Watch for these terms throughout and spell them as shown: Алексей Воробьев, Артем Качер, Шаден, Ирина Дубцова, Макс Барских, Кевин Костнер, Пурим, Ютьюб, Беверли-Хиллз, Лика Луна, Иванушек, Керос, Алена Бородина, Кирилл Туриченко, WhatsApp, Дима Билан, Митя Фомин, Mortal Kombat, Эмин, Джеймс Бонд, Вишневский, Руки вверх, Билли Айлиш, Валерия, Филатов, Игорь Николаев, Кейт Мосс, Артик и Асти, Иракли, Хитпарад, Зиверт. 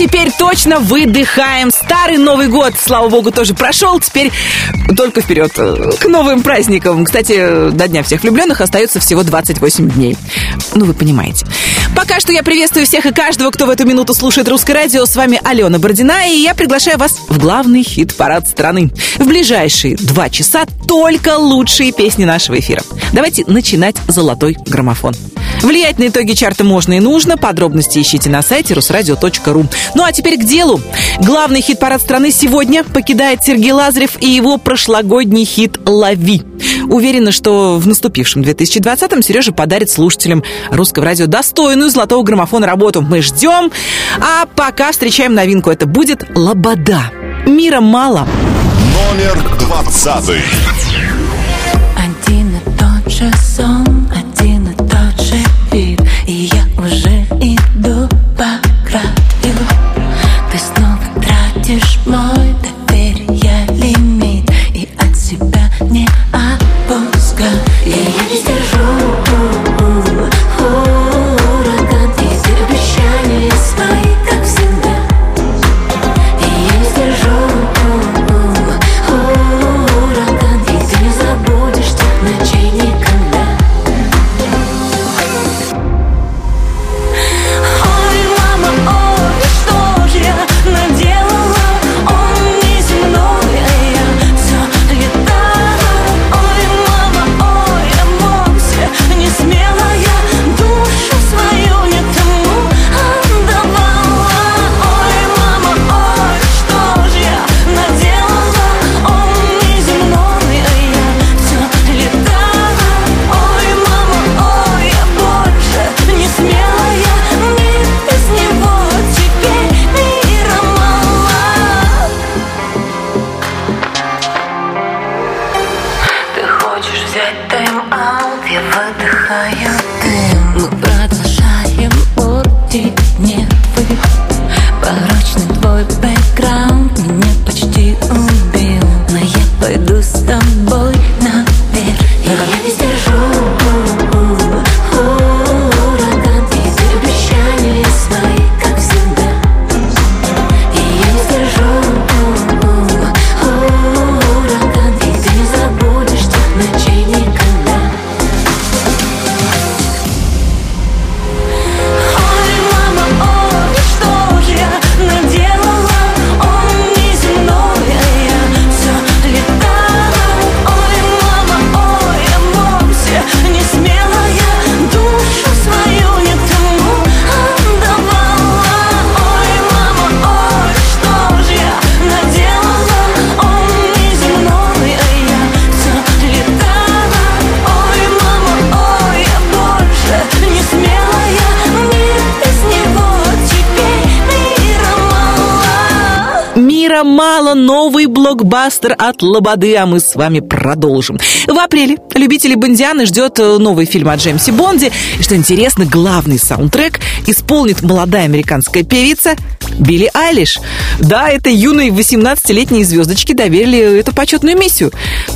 теперь точно выдыхаем. Старый Новый год, слава богу, тоже прошел. Теперь только вперед к новым праздникам. Кстати, до Дня всех влюбленных остается всего 28 дней. Ну, вы понимаете. Пока что я приветствую всех и каждого, кто в эту минуту слушает Русское радио. С вами Алена Бородина, и я приглашаю вас в главный хит-парад страны. В ближайшие 2 часа только лучшие песни нашего эфира. Давайте начинать «Золотой граммофон». Влиять на итоги чарта можно и нужно. Подробности ищите на сайте rusradio.ru. Ну а теперь к делу. Главный хит-парад страны сегодня покидает Сергей Лазарев и его прошлогодний хит «Лови». Уверена, что в наступившем 2020-м Сережа подарит слушателям Русского радио достойную золотого граммофона работу. Мы ждем. А пока встречаем новинку. Это будет «Лобода». Мира мало. Номер 20. Один и тот же сон, один и тот же вид, и я уже иду по краю. Ты снова тратишь мой доверие, я лимит, и от себя не отпускаю. Я еле сдержу ураган и все обещания свои, как всегда. Я еле сдержу ураган, и ты не забудешь тех ночей никогда. Ой, мама, ой, что же я наделала? Он неземной, а я все летала. Ой, мама, ой, эмоция несмелая, душу свою не тому отдавала. Ой, мама, ой, что же я наделала? Он неземной, а я все летала. Ой, мама, ой, я больше не смелая, мне без него теперь мира мало. Ты хочешь взять тайм-аут, я выдыхаю дым. Мы продолжаем буденевый, порочный твой бэкграунд меня почти убил, но я пойду с тобой наверх. Я не сдержу ураган, и все обещания свои, как всегда. И я не сдержу ураган, и ты не забудешь тех ночей никогда. Ой, мама, ой, что же я наделала? Он неземной, а я все летала. Ой, мама, ой, эмоция несмелая, душу свою не тому отдавала. Ой, мама, ой, что же я наделала? Он неземной, а я все летала. Ой, мама, ой, я больше не смелая, мне без него теперь мира мало. Мира мало, новый блокбастер от Лободы, а мы с вами продолжим. В апреле любители Бондианы ждет новый фильм о Джеймсе Бонде. И что интересно, главный саундтрек исполнит молодая американская певица Билли Айлиш. Да, этой юной 18-летней звездочке доверили эту почетную миссию,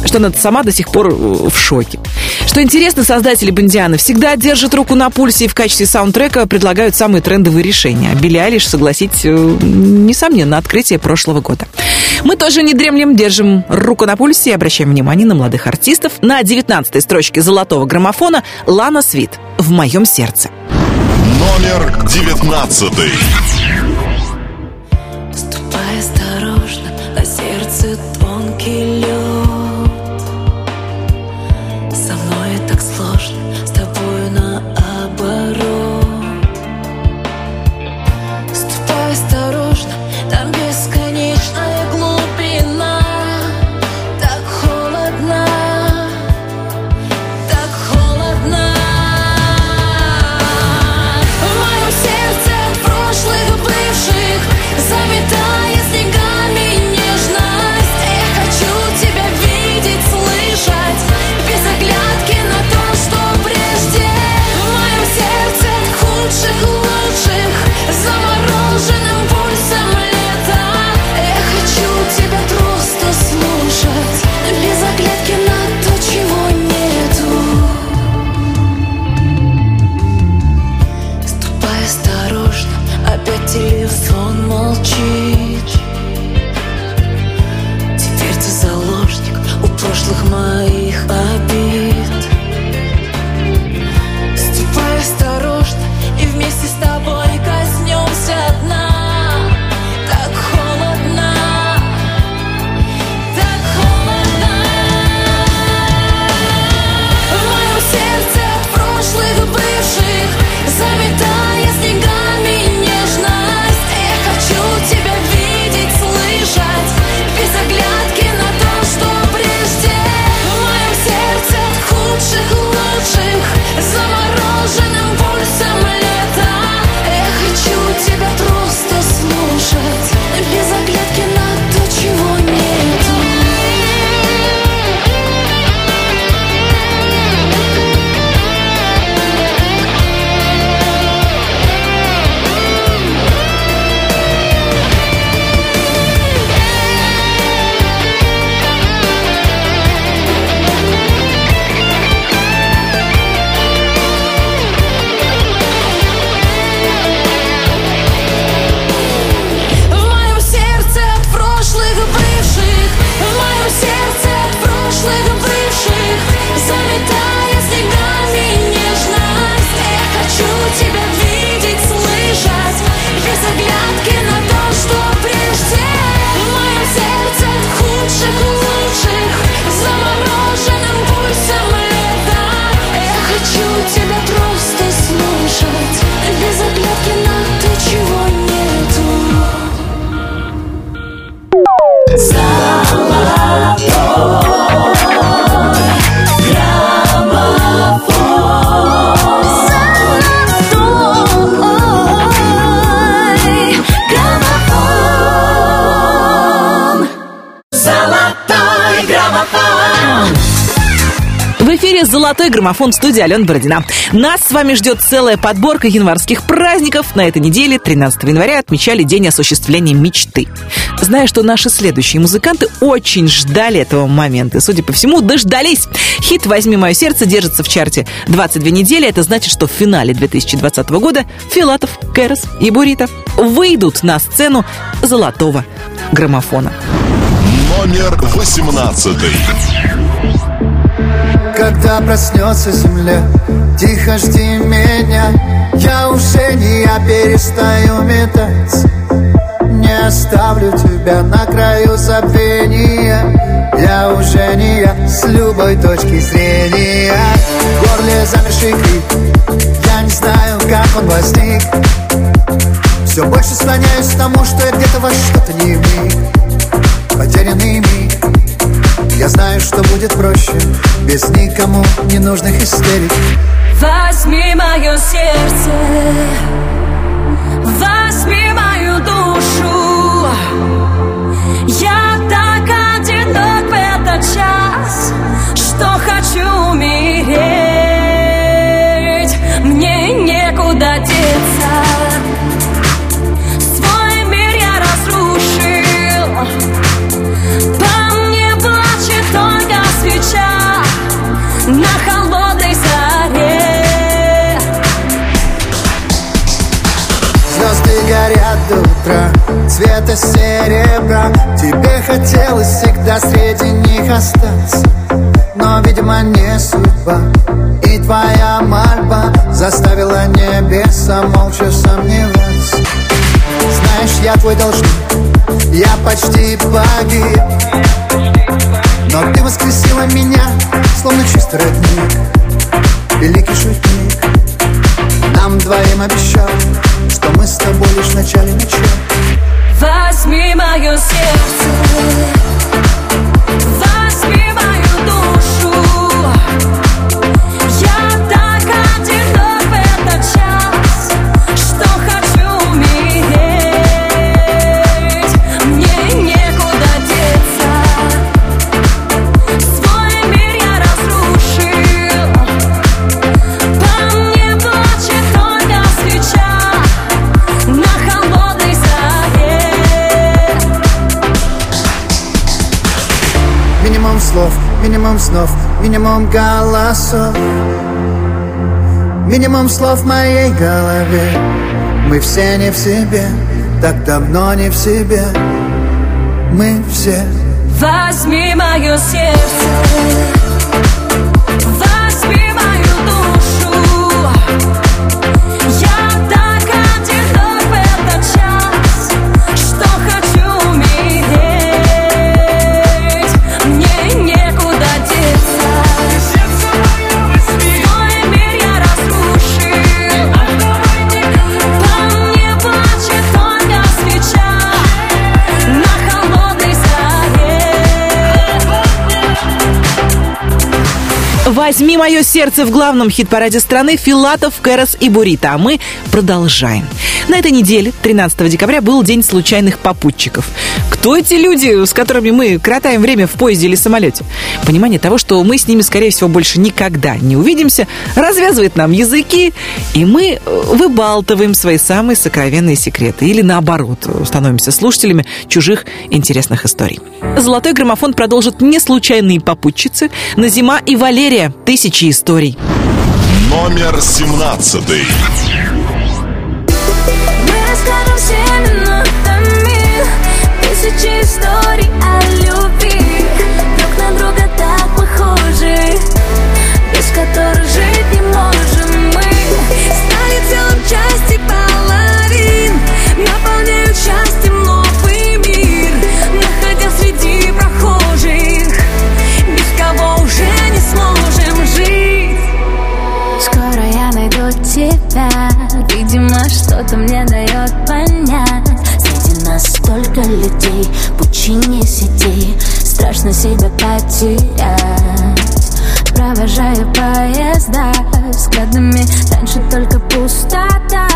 что она сама до сих пор в шоке. Что интересно, создатели Бондианы всегда держат руку на пульсе и в качестве саундтрека предлагают самые трендовые решения. А Билли Айлиш, согласитесь, несомненно, открытие прошлого года. Мы тоже не дремлем, держим руку на пульсе и обращаем внимание на молодых артистов. На 19-й строчке золотого граммофона Лана Свит «В моем сердце». Номер 19. Ступай осторожно, а сердце тонкий лед. Со мной так сложно, с тобою наоборот. Ступай осторожно, там бесконечная глубина. Так холодно, так холодно. В моем сердце от прошлых бывших заметает снегами нежность. Я хочу тебя. В эфире «Золотой граммофон», в студии Алена Бородина. Нас с вами ждет целая подборка январских праздников. На этой неделе, 13 января, отмечали День осуществления мечты. Знаю, что наши следующие музыканты очень ждали этого момента. И, судя по всему, дождались. Хит «Возьми мое сердце» держится в чарте 22 недели. Это значит, что в финале 2020 года Филатов, Керос и Буритов выйдут на сцену «Золотого граммофона». Номер 18. Когда проснется земля, тихо жди меня. Я уже не я, перестаю метать. Не оставлю тебя на краю забвения. Я уже не я, с любой точки зрения. В горле замерший крик, я не знаю, как он возник. Все больше склоняюсь к тому, что я где-то во что-то не вник. Потерянный миг. Я знаю, что будет проще, без никому ненужных истерик. Возьми мое сердце, возьми мою душу. Я так одинок в этот час, что хочу умереть. Мне некуда деться, свой мир я разрушил. Только свеча на холодной заре. Звезды горят до утра, цвета серебра. Тебе хотелось всегда среди них остаться, но, видимо, не судьба. И твоя мольба заставила небеса молча сомневаться. Знаешь, я твой должник, я почти погиб. Но ты воскресила меня, словно чистый родник, великий шутник. Нам двоим обещал, что мы с тобой лишь в начале ночи. Возьми мое сердце, возьми мою душу. Минимум снов, минимум голосов, минимум слов в моей голове. Мы все не в себе, так давно не в себе. Мы все. Возьми мое сердце. «Возьми мое сердце» в главном хит-параде страны Филатов, Керос и Бурито. А мы продолжаем. На этой неделе, 13 декабря, был День случайных попутчиков. Кто эти люди, с которыми мы коротаем время в поезде или самолете? Понимание того, что мы с ними, скорее всего, больше никогда не увидимся, развязывает нам языки, и мы выбалтываем свои самые сокровенные секреты. Или, наоборот, становимся слушателями чужих интересных историй. «Золотой граммофон» продолжит неслучайные попутчицы «На зима» и «Валерия. Тысячи историй». Номер 17. Тысячи историй о любви, друг на друга так похожи, без которых жить не можем мы. Стали целым части половин, наполняют счастьем новый мир, находя среди прохожих, без кого уже не сможем жить. Скоро я найду тебя, видимо, что-то мне дает понять. Столько людей, пучине сетей, страшно себя потерять. Провожаю поезда взглядами, раньше только пустота.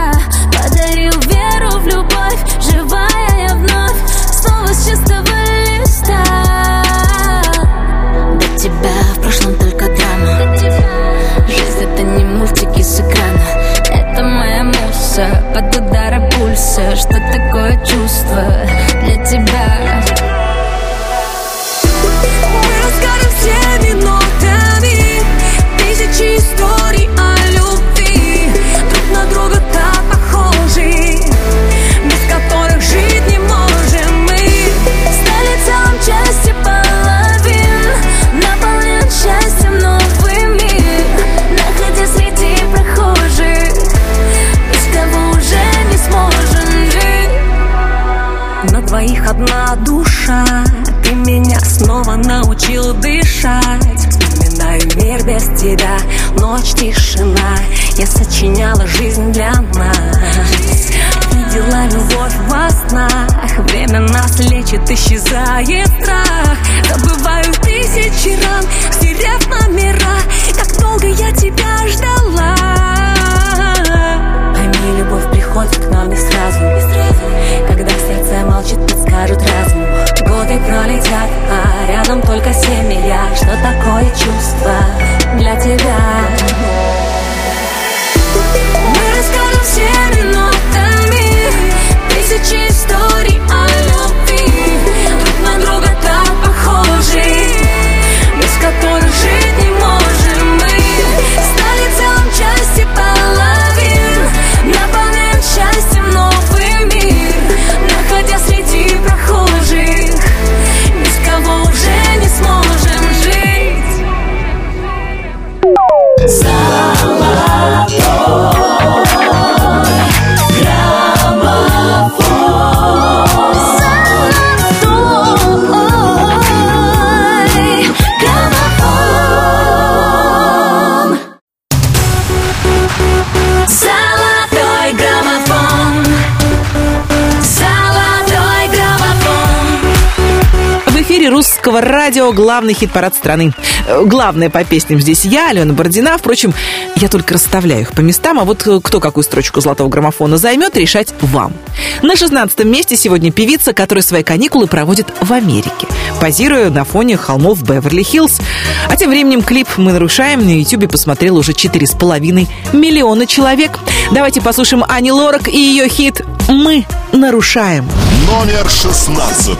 Подарил веру в любовь, живая я вновь, снова с чистого листа. До тебя в прошлом только драма. вот такое чувство для тебя. Мы расскажем всеми нотами тысячи историй о любви, друг на друга так похожи, без которых жить не можем мы. Стали целым части половин, наполнен счастьем новыми. Находя среди прохожих, без кого уже не сможем жить. На двоих одна душа, ты меня снова научил дышать. Вспоминаю мир без тебя, ночь, тишина. Я сочиняла жизнь для нас. Видела любовь во снах. Время нас лечит, исчезает страх. Забываю тысячи ран, стерев номера. Как долго я тебя ждала. Пойми, любовь приходит к нам не сразу. Когда сердце молчит, подскажут разум. Годы пролетят, а рядом только семья. Что такое чувство для тебя? Мы расскажем всеми нотами тысячи историй о любви, друг на друга так похожи, без которых жить не можем мы. Стали целым части половин, наполняем счастьем новый мир, находя среди прохожих, без кого уже не сможем жить. Золотой граммофон. Золотой граммофон. Золотой граммофон. Золотой граммофон. В эфире Русского радио главный хит-парад страны. Главное по песням здесь я, Алена Бородина. Впрочем, я только расставляю их по местам, а вот кто какую строчку золотого граммофона займет, решать вам. На 16-м месте сегодня певица, которая свои каникулы проводит в Америке, позируя на фоне холмов Беверли-Хиллз. А тем временем клип «Мы нарушаем» на Ютьюбе посмотрел уже 4,5 миллиона человек. Давайте послушаем Ани Лорак и ее хит «Мы нарушаем». Номер 16.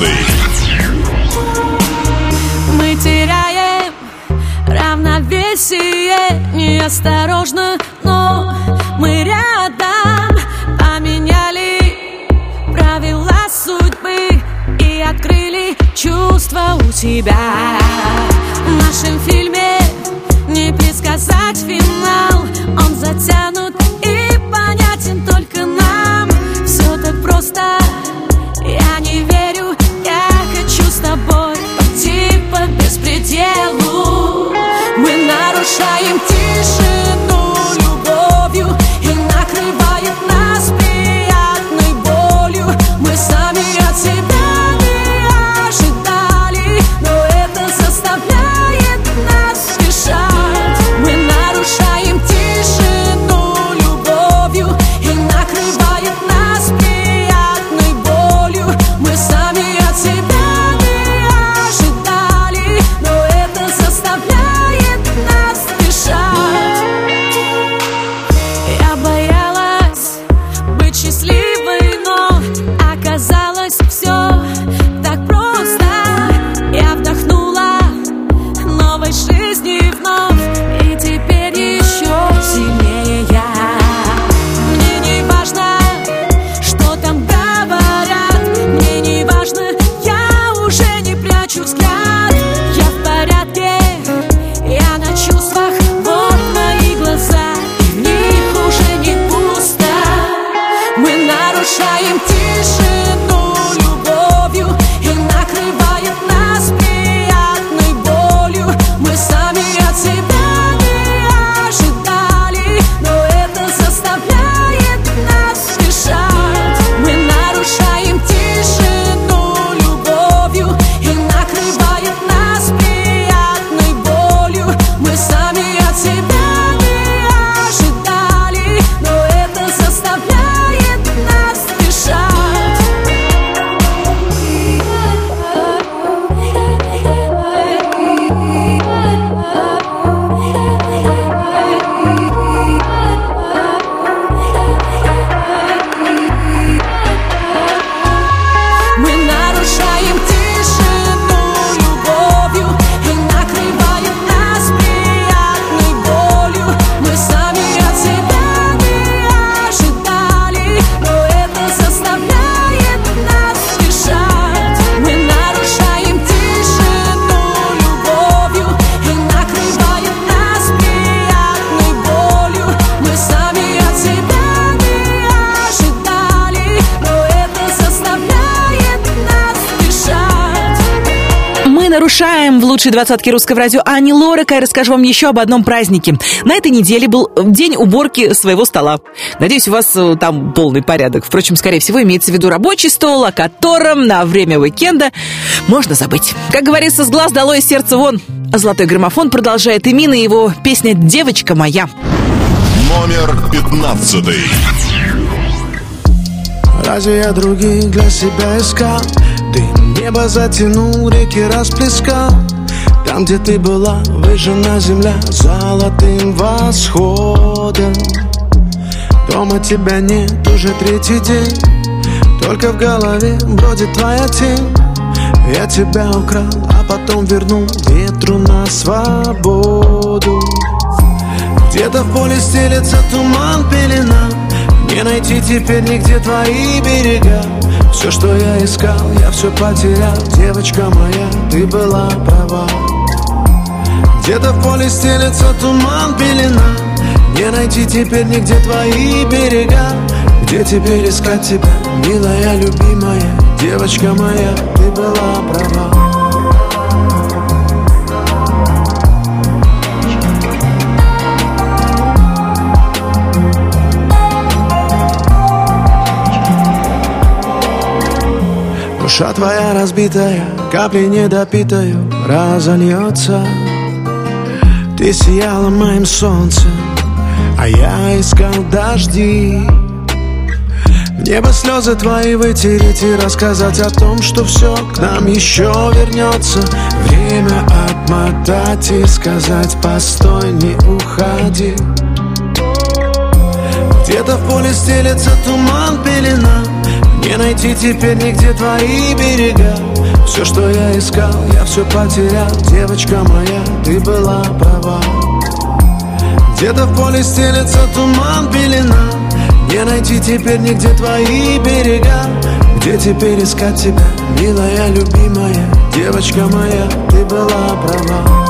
Мы теряем равновесие, неосторожно, но мы рядом. Поменяли правила судьбы и открыли чувства у тебя. В нашем фильме не предсказать финал, он затянут и понятен только нам. Все так просто, я не верю, я хочу с тобой идти по беспределу. Мы нарушаем тишину любовью, и накрывает нас приятной болью. Мы сами от себя не ожидали, но это заставляет нас спешать. Мы нарушаем тишину. Приглашаем в лучшие двадцатки русского радио Ани Лорак. Я расскажу вам еще об одном празднике. На этой неделе был день уборки своего стола. Надеюсь, у вас там полный порядок. Впрочем, скорее всего, имеется в виду рабочий стол, о котором на время уикенда можно забыть. Как говорится, с глаз долой, сердце вон. Золотой граммофон продолжает Эмин и его песня «Девочка моя». Номер 15. Разве я других для себя искал? Ты небо затянул, реки расплескал. Там, где ты была, выжжена земля золотым восходом. Дома тебя нет уже третий день, только в голове бродит твоя тень. Я тебя украл, а потом вернул ветру на свободу. Где-то в поле стелется туман, пелена. Не найти теперь нигде твои берега. Все, что я искал, я все потерял. Девочка моя, ты была права. Где-то в поле стелется туман, пелена. Не найти теперь нигде твои берега. Где теперь искать тебя, милая, любимая? Девочка моя, ты была права. Душа твоя разбитая, капли недопитою разольется. Ты сияла моим солнцем, а я искал дожди. Небо слезы твои вытереть и рассказать о том, что все к нам еще вернется. Время отмотать и сказать: постой, не уходи. Где-то в поле стелется туман, пелена. Не найти теперь нигде твои берега. Все, что я искал, я все потерял. Девочка моя, ты была права. Где-то в поле стелется туман, пелена. Не найти теперь нигде твои берега. Где теперь искать тебя, милая, любимая? Девочка моя, ты была права.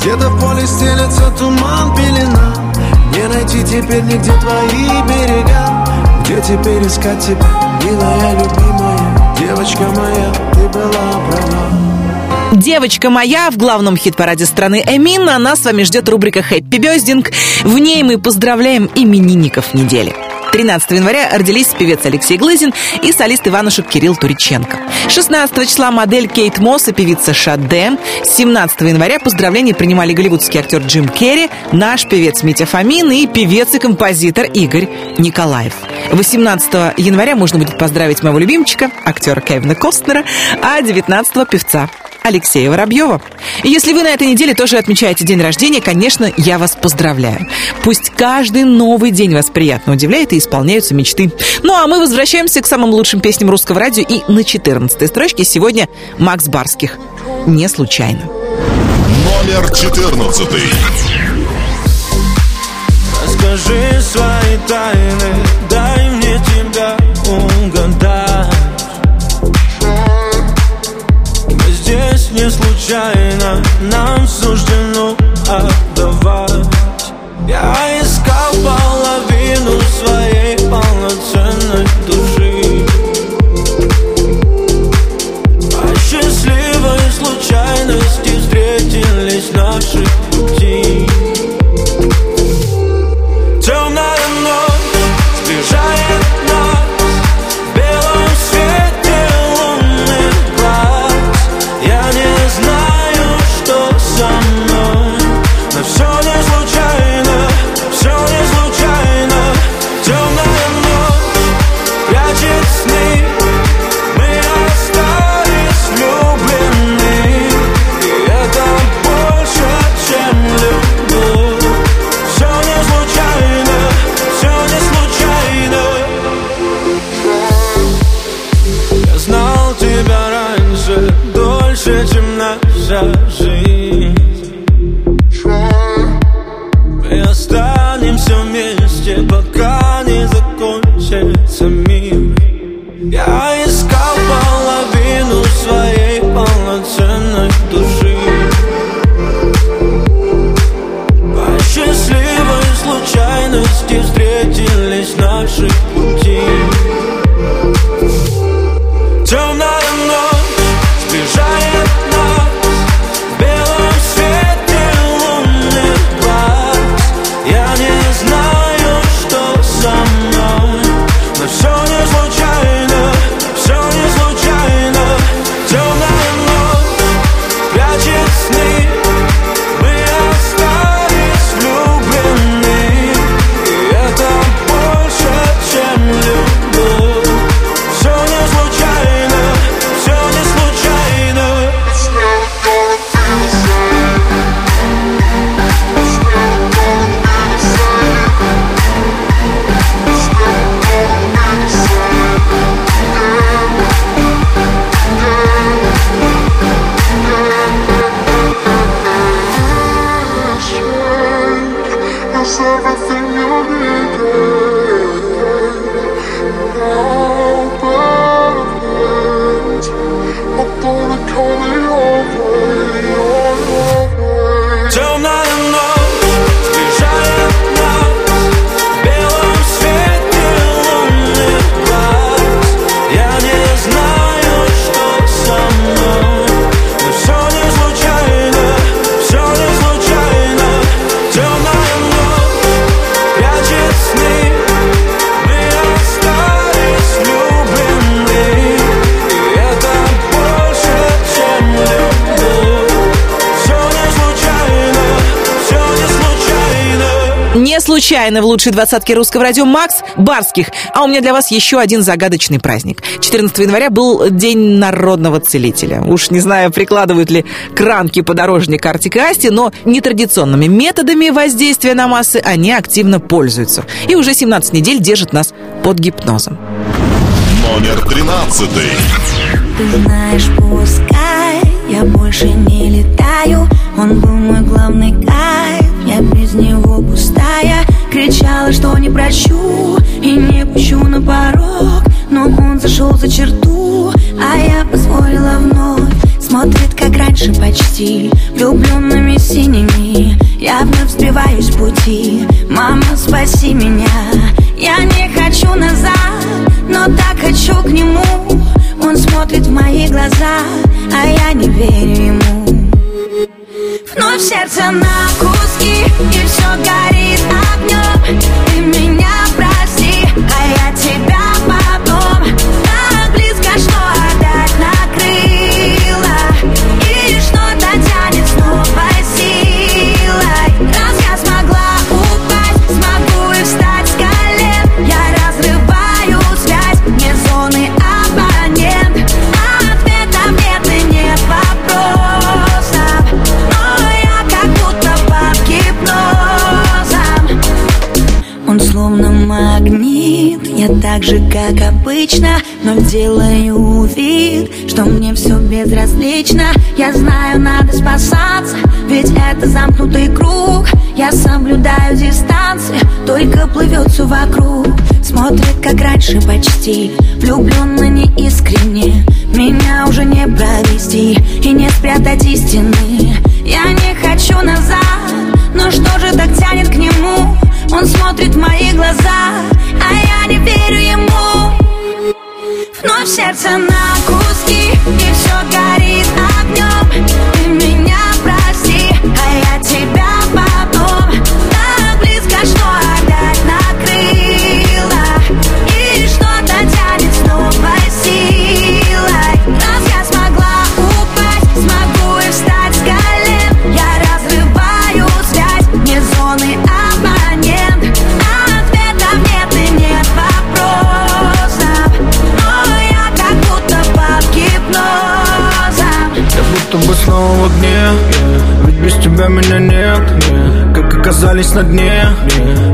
Где-то в поле стелется туман, пелена. Не найти теперь нигде твои берега. Где теперь искать тебя, милая, любимая? Девочка моя, ты была права. Девочка моя в главном хит-параде страны Эмин. А нас с вами ждет рубрика «Хэппи Бёздинг». В ней мы поздравляем именинников недели. 13 января родились певец Алексей Глызин и солист Иванушек Кирилл Туриченко. 16 числа модель Кейт Мосс и певица Шаден. 17 января поздравления принимали голливудский актер Джим Керри, наш певец Митя Фомин и певец и композитор Игорь Николаев. 18 января можно будет поздравить моего любимчика, актера Кевина Костнера, а 19-го певца Алексея Воробьева. Если вы на этой неделе тоже отмечаете день рождения, конечно, я вас поздравляю. Пусть каждый новый день вас приятно удивляет и исполняются мечты. Ну а мы возвращаемся к самым лучшим песням русского радио. И на 14-й строчке сегодня Макс Барских. Не случайно. Номер 14. Расскажи свои тайны, дай мне тебя угадать. Не случайно нам суждено отдавать. Я искал половину своей полноценной души, по счастливой случайности встретились наши пути. Темная ночь сближает нас в белом свете. Знаю, что со мной. дальше пути. Темная ночь сбежает нас в белом свете лунных глаз. Я не знаю, что со мной, но все не случайно, все не случайно. Темная ночь прячет сны. Не случайно в лучшей двадцатке русского радио Макс Барских. А у меня для вас еще один загадочный праздник. 14 января был День народного целителя. Уж не знаю, прикладывают ли кранки подорожник Артик и Асти, но нетрадиционными методами воздействия на массы они активно пользуются. И уже 17 недель держат нас под гипнозом. Номер 13. Ты знаешь, пускай я больше не летаю. Он был мой главный кайф. Я без него пустая, кричала, что не прощу и не пущу на порог. Но он зашел за черту, а я позволила вновь. Смотрит, как раньше почти, влюбленными синими. Я вновь сбиваюсь с пути, мама, спаси меня. Я не хочу назад, но так хочу к нему. Он смотрит в мои глаза, а я не верю ему. Вновь сердце на куски, и все горит огнем. Ты меня прости, а я тебя потом. Так близко, что опять накрыла, и что-то тянет снова силой. Раз я смогла упасть, смогу и встать с колен. Я разрываю связь, не зоны абонент. Ответов нет и нет вопросов. Он словно магнит, я так же, как обычно, но делаю вид, что мне все безразлично. Я знаю, надо спасаться, ведь это замкнутый круг. Я соблюдаю дистанцию, только плывет все вокруг. Смотрит, как раньше почти, влюбленно неискренне. Меня уже не провести и не спрятать истины. Я не хочу назад, но что же так тянет к нему? Он смотрит в мои глаза, а я не верю ему. Вновь сердце на куски, и все горит огнем. Ты меня прости, а я тебя потом. Так близко, что опять накрыла, и что-то тянет снова силой. Раз я смогла упасть, смогу и встать с колен. Я разрываю связь, не зоны абонент. Чтобы снова в огне, ведь без тебя меня нет. Как оказались на дне,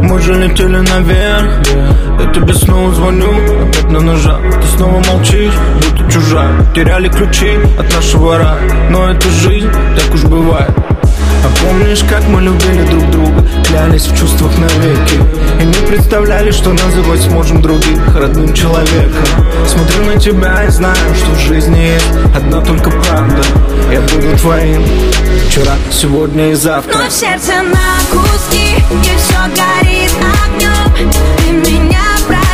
мы же летели наверх. Я тебе снова звоню, опять на ножа. Ты снова молчишь, будто чужая. Теряли ключи от нашего рая, но это жизнь, так уж бывает. А помнишь, как мы любили друг друга, клялись в чувствах навеки, и не представляли, что называть сможем других родным человеком. Смотрю на тебя и знаю, что в жизни есть одна только правда. Я буду твоим вчера, сегодня и завтра. Но в сердце на куски, и все горит огнем. Ты меня прости.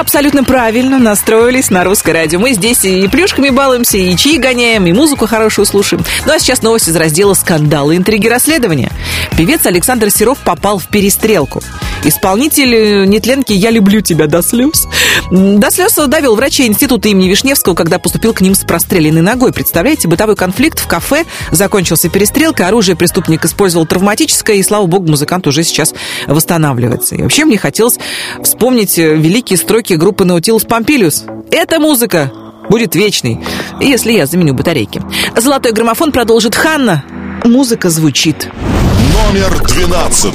абсолютно правильно настроились на русское радио. Мы здесь и плюшками балуемся, и чаи гоняем, и музыку хорошую слушаем. Ну а сейчас новости из раздела «Скандалы, интриги, расследования». Певец Александр Серов попал в перестрелку. Исполнитель нетленки «Я люблю тебя до слез». До слез довел врачей института имени Вишневского, когда поступил к ним с простреленной ногой. Представляете, бытовой конфликт в кафе, закончился перестрелкой, оружие преступник использовал травматическое, и, слава богу, музыкант уже сейчас восстанавливается. И вообще мне хотелось вспомнить великие строки группы «Наутилус Помпилиус». «Эта музыка будет вечной, если я заменю батарейки». «Золотой граммофон» продолжит Ханна. Музыка звучит. Номер 12.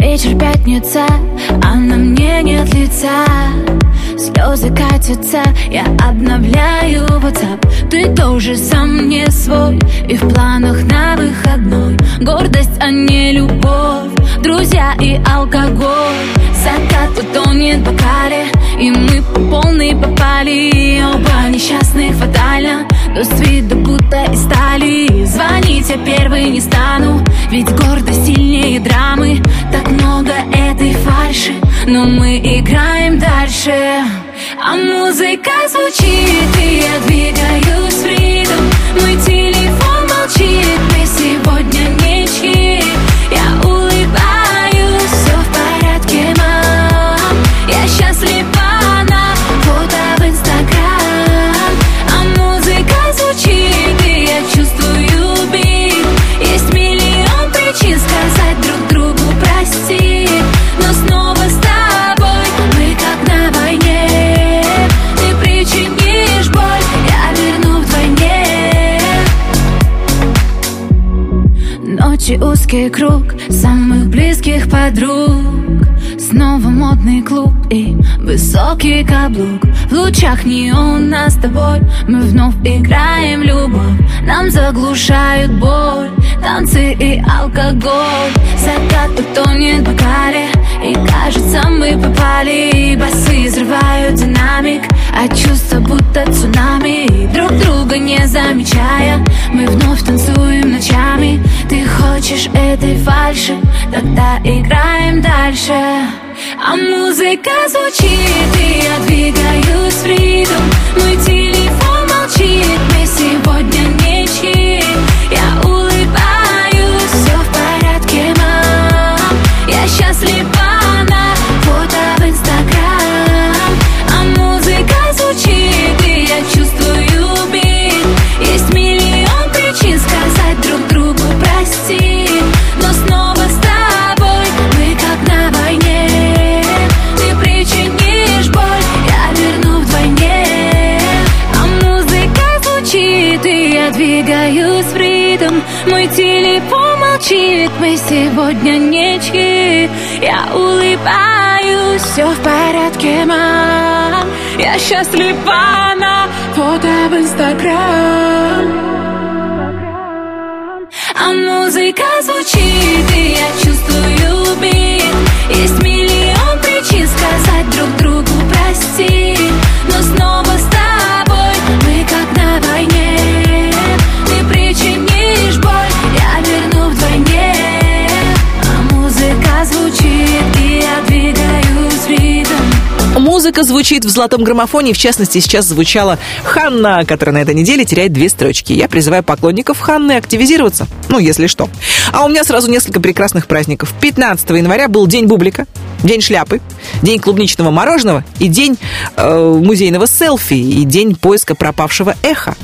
Вечер пятница, а на мне нет лица. Слезы катятся, я обновляю WhatsApp. Ты тоже сам не свой, и в планах на выходной гордость, а не любовь, друзья и алкоголь. Закат утонет в бокале, и мы по полной попали. Оба несчастных фатально, но с виду будто и стали. Звонить я первой не стану, ведь гордость сильнее драмы. Так много этой фальши, но мы играем дальше. А музыка звучит, и я двигаюсь в ритм. Мой телефон молчит, ты сегодня не чьи. Я улыбаюсь, все в порядке, мам. Я счастлива, на фото в Инстаграм. А музыка звучит, и я чувствую бит. Есть миллион причин сказать друг другу прости, но снова с тобой мы как на войне. Ты причинишь боль, я верну вдвойне. Ночи узкий круг самых близких подруг. Снова модный клуб и высокий каблук. В лучах неона с тобой мы вновь играем любовь. Нам заглушают боль танцы и алкоголь. Закат утонет в бокале, и кажется, мы попали. Басы взрывают динамик, а чувства будто цунами. Друг друга не замечая, мы вновь танцуем ночами. Ты хочешь этой фальши, тогда играем дальше. А музыка звучит, и я двигаюсь в ритм. Мой телефон молчит, мы сегодня ничьи. Я улыбаюсь, все в порядке, мам. Я счастлива, на фото в Инстаграм. А музыка звучит, и я чувствую бит. Есть миллион причин сказать друг другу прости, но снова с тобой мы как на войне. Ты причинишь боль, я верну вдвойне. А музыка звучит, и я двигаюсь в ритм. Мой телефон молчит, мы сегодня ничьи. Я улыбаюсь, все в порядке, мам. Я счастлива, на фото в Инстаграм. А музыка звучит, и я чувствую бит. Есть миллион причин сказать друг другу прости, но снова с тобой мы как на войне. Ты причинишь боль, я верну вдвойне. А музыка звучит, и я двигаюсь в ритм. Музыка звучит в «Золотом граммофоне». В частности, сейчас звучала Ханна, которая на этой неделе теряет 2 строчки. Я призываю поклонников Ханны активизироваться. Ну, если что. А у меня сразу несколько прекрасных праздников. 15 января был День бублика, День шляпы, День клубничного мороженого и День музейного селфи, и День поиска пропавшего эха.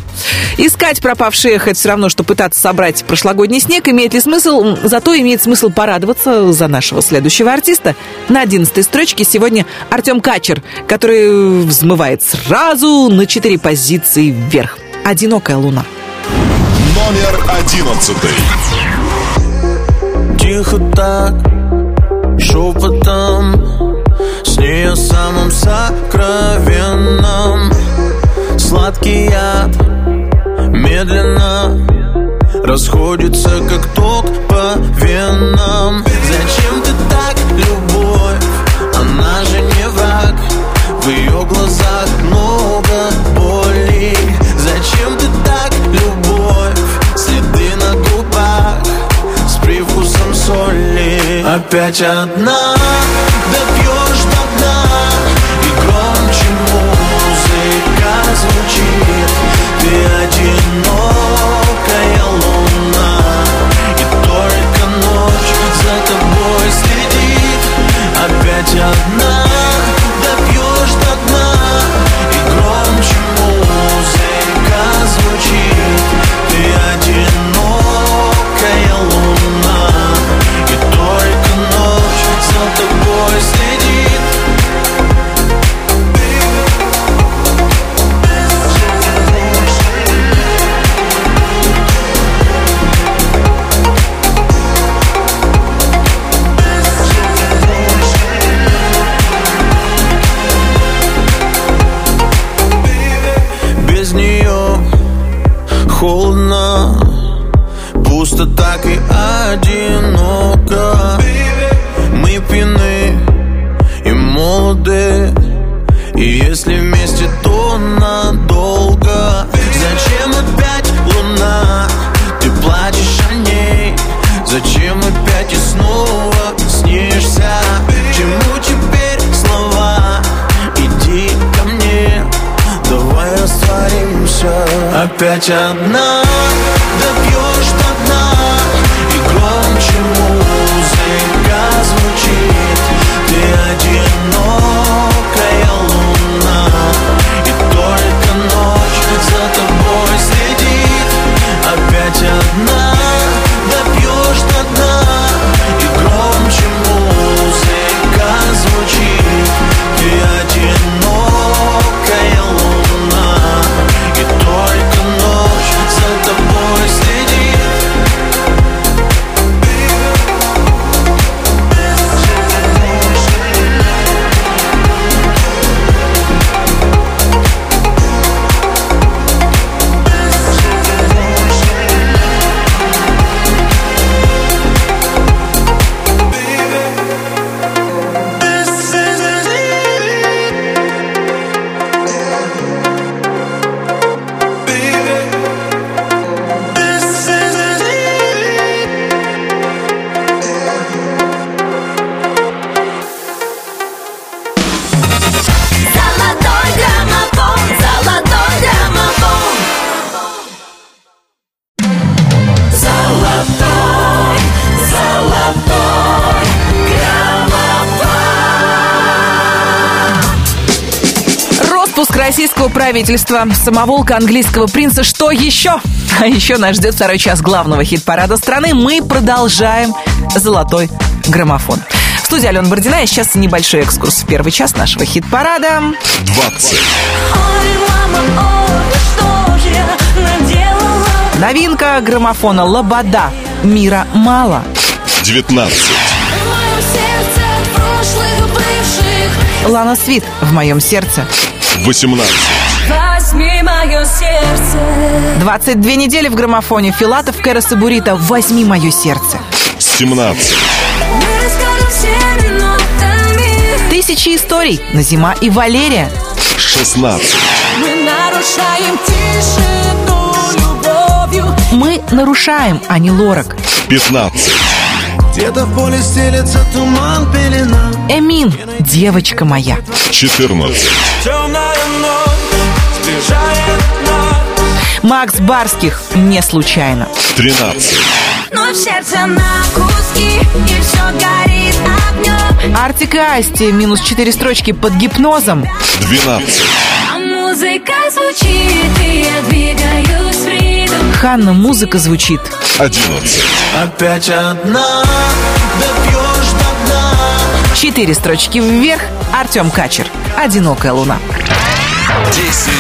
Искать пропавшее эхо – это все равно, что пытаться собрать прошлогодний снег. Имеет ли смысл? Зато имеет смысл порадоваться за нашего следующего артиста. На 11-й строчке сегодня Артем Качер, который взмывает сразу на 4 позиции вверх. «Одинокая луна». Номер 11. Тихо так, шепотом, с нее самым сокровенным. Сладкий яд медленно расходится, как ток по венам. Зачем ты так, любовь? Она же не враг. В ее глазах много боли. Зачем ты так, любовь? Следы на губах с привкусом соли. Опять одна, допьешь до тобой следит. Без нее холодно, пусто так и одиноко. Мы пьяны и молоды, и если вместе, то надолго. Зачем опять луна? Ты плачешь о ней. Зачем опять и снова снишься? Чему теперь слова? Иди ко мне, давай растворимся. Опять одна, допьешь до дна, и громче музыка звучит. Ты одинокая луна, и только ночь за тобой следит. Опять одна, допьешь до дна, и громче музыка звучит. Ты одинокая луна, и только ночь за тобой следит. Российского правительства, самоволка английского принца, что еще? А еще нас ждет второй час главного хит-парада страны. Мы продолжаем «Золотой граммофон». В студии Алена Бородина, и сейчас небольшой экскурс в первый час нашего хит-парада. 20. Новинка граммофона «Лобода». Мира мало. 19. Лана Свит «В моем сердце». 18. 22 недели в граммофоне Филатов, Кероса, Бурита «Возьми мое сердце». 17. Тысячи историй «На зима» и «Валерия». 16. Мы нарушаем Ани Лорак. 15. Где-то в поле стелется туман, пелена. Эмин «Девочка моя». 14. Макс Барских «Не случайно». 13. Артик и Асти «Минус 4 строчки под гипнозом». 12. Ханна «Музыка звучит». 11. Опять одна, допьешь до дна. 4 строчки вверх. Артем Качер «Одинокая луна». 10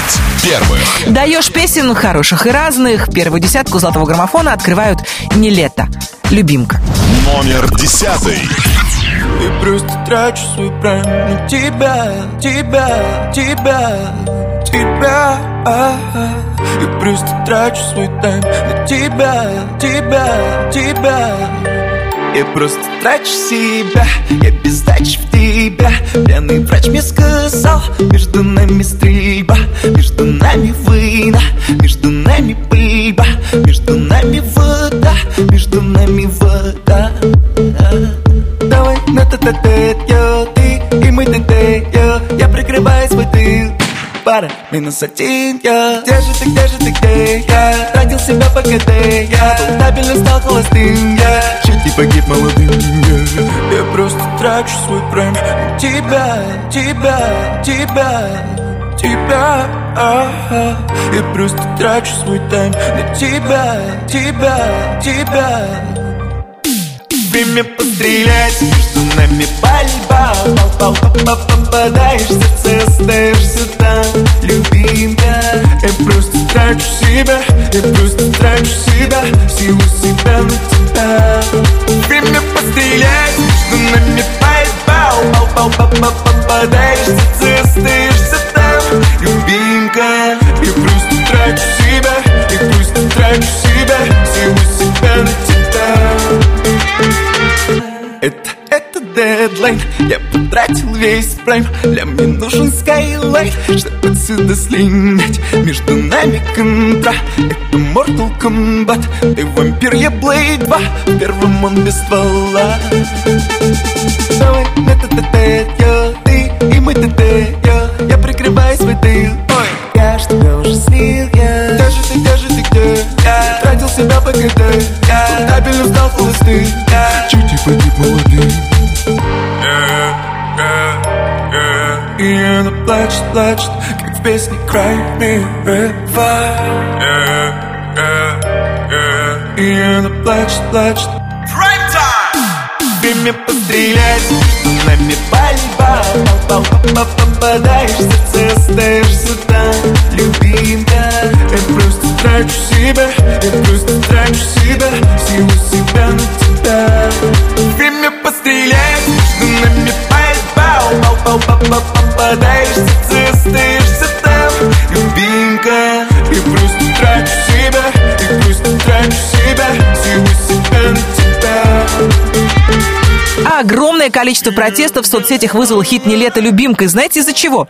первых. Даешь песен хороших и разных. Первую десятку золотого граммофона открывают «Не лето», «Любимка». Номер 10. Я просто трачу свой прайм на тебя. Я просто трачу свой тайм на тебя. Я просто трачу себя, я без дачи в тебя. Пьяный врач мне сказал, между нами стрельба, между нами война, между нами пыльба, между нами вода, между нами вода. Давай на тет-а-тет, я, ты и мы тет-а-тет, я прикрываю свой тыл. Пара минус один, я. Где же ты, я? Тратил себя, пока ты, я. Был табельно, стал холостым, я. Чуть не погиб молодым, я. Я просто трачу свой прайм на тебя. А-а. Я просто трачу свой тайм на тебя. время пострелять. Между нами пальба, попадаешься, ты остаешься там, любимка. Я просто трачу себя, всего себя на тебя. Время пострелять. Между нами пальба, попадаешься, ты остаешься там, любимка. Я просто трачу себя, всего себя на тебя. Это дедлайн, я потратил весь прайм. Для мне нужен скайлайт, чтобы отсюда слинять. Между нами контра, это Mortal Kombat. Ты вампир, я Blade 2, в первом он без ствола. Давай на ТТТ, я, ты и мой ТТ, я прикрываю свой тыл. Ой, я ж тебя уже слил, я. Где же ты, где? Я тратил себя по КТ, я табель узнал холостым. Чуть и погиб молодым. И она плачет, как в песне Cry Me a River. И она плачет. Время пострелять, между нами пальба, попадаешься, ты остаешься там, любимка. Я просто трачу себя, всего себя на тебя. Время пострелять, между нами пальба, попадаешься, ты остаешься там, любимка. Я просто трачу себя, всего себя на тебя. Огромное количество протестов в соцсетях вызвал хит «Не лето, любимка». И знаете из-за чего?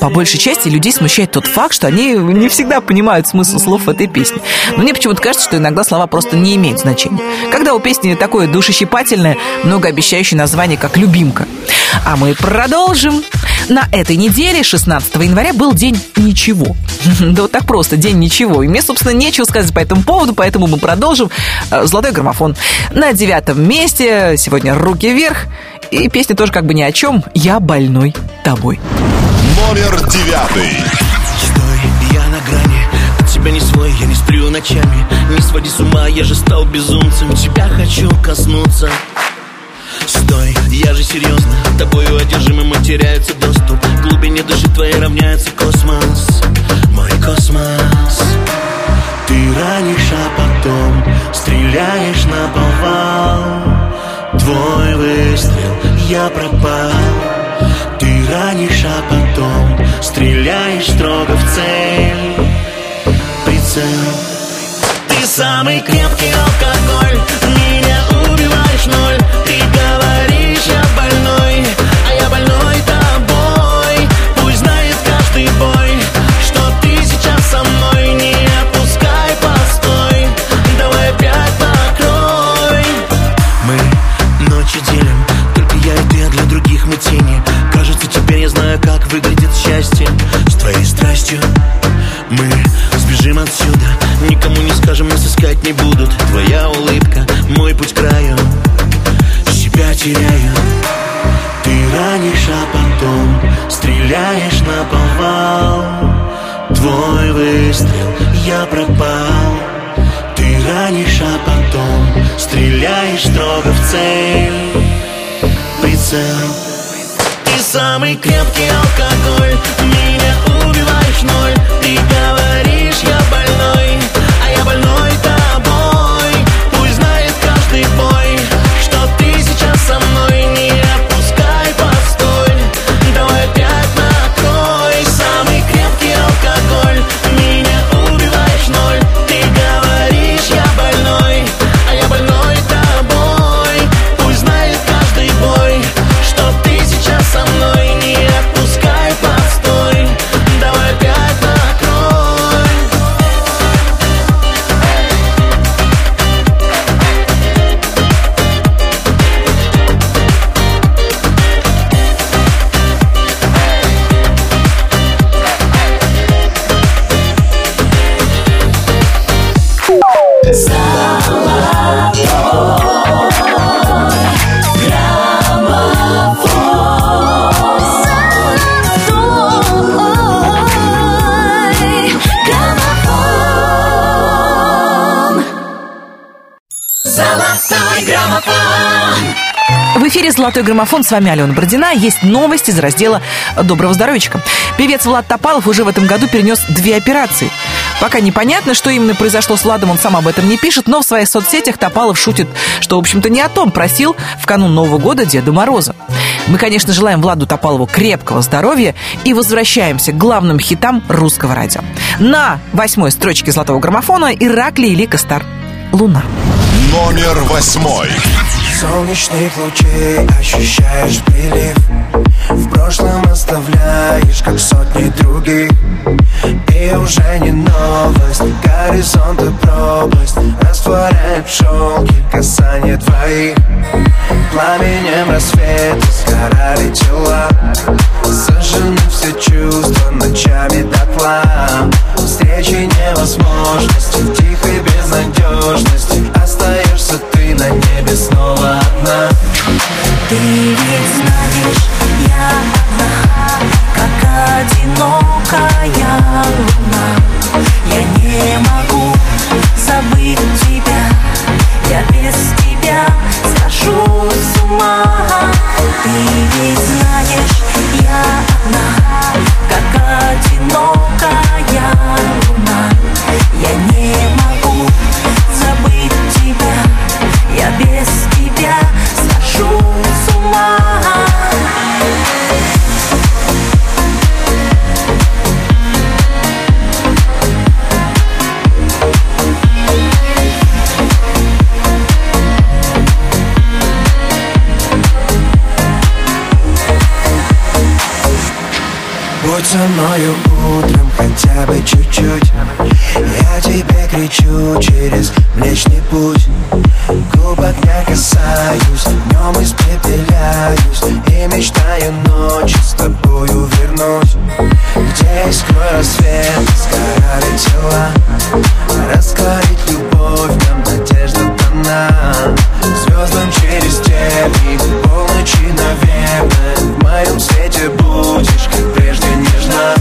По большей части людей смущает тот факт, что они не всегда понимают смысл слов этой песни. Но мне почему-то кажется, что иногда слова просто не имеют значения. Когда у песни такое душещипательное, многообещающее название, как «Любимка». А мы продолжим. На этой неделе, 16 января, был день ничего. Да вот так просто, день ничего. И мне, собственно, нечего сказать по этому поводу, поэтому мы продолжим. «Золотой граммофон» на 9-м месте. Сегодня «Руки вверх». И песня тоже как бы ни о чем. «Я больной тобой». Номер 9. Стой, я на грани. От тебя не свой, я не сплю ночами. Не своди с ума, я же стал безумцем. Тебя хочу коснуться. Стой, я же серьезно, тобою одержимым теряется доступ. В глубине души твоей равняется космос, мой космос. Ты ранишь, а потом стреляешь наповал. Твой выстрел, я пропал. Ты ранишь, а потом стреляешь строго в цель. Прицел. Ты самый крепкий алкоголь, меня убиваешь ноль. Ты говоришь, я больной, а я больной тобой. Пусть знает каждый бой, что ты сейчас со мной. Не отпускай, постой, давай опять покрой. Мы ночи делим, только я и ты, а для других мы тени. Кажется, теперь я знаю, как выглядит счастье с твоей страстью. Мы сбежим отсюда, никому не скажем, нас искать не будут. Твоя улыбка, мой путь к краю, себя теряю. Ты ранишь, а потом стреляешь наповал. Твой выстрел, я пропал. Ты ранишь, а потом стреляешь строго в цель. Прицел. Ты самый крепкий алкоголь, меня убиваешь ноль. Ты говоришь, я больной, а я больной тобой. Пусть знает каждый бой, что ты сейчас со мной. Не отпускай, постой, давай опять накрой. Самый крепкий алкоголь, меня убиваешь ноль. Ты говоришь, я больной, а я больной тобой. Пусть знает каждый бой, что ты сейчас со мной. Не отпускай, постой, давай опять накрой. эфире «Золотой граммофон». С вами Алена Бородина. Есть новости из раздела «Доброго здоровичка». Певец Влад Топалов уже в этом году перенес 2 операции. Пока непонятно, что именно произошло с Владом, он сам об этом не пишет, но в своих соцсетях Топалов шутит, что, в общем-то, не о том просил в канун Нового года Деда Мороза. Мы, конечно, желаем Владу Топалову крепкого здоровья и возвращаемся к главным хитам русского радио. На 8-й строчке «Золотого граммофона» Иракли и Лика Стар «Луна». Номер 8. Солнечных лучей ощущаешь прилив, в прошлом оставляешь, как сотни других. И уже не новость, горизонт и пропасть растворяет в шелке касание твоих. Пламенем рассвета сгорали тела, сожжены все чувства ночами дотла. Встречи невозможности, в тихой безнадежности остаешься ты на небе снова одна. Ты ведь знаешь, я одна, как одинокая луна. Я не могу забыть тебя, я без тебя схожу с ума. Ты ведь знаешь, я одна, как одинокая луна. Я не могу забыть тебя, я без тебя схожу с ума. Будь со мною утром хотя бы чуть-чуть, я тебе кричу через Млечный путь. Губ огня касаюсь, днем испепеляюсь и мечтаю ночью с тобою вернуть. Где искрой рассвет, сгорали тела, раскорить любовь, нам надежда дана. Звездам через дебри, полночи наверное, в моем свете будешь, как прежде, нежна.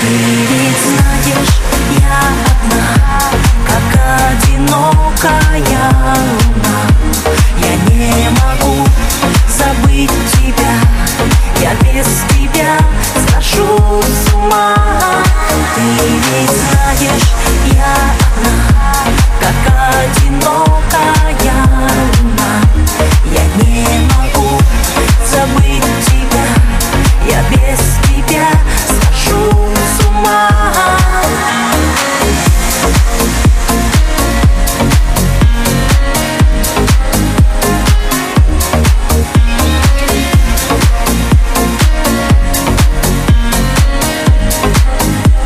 Ты ведь знаешь, я одна, как одинокая луна. Я не могу забыть тебя, я без тебя схожу с ума. Ты ведь знаешь, я одна, как одинокая луна. Я не могу забыть тебя, я без тебя схожу с ума.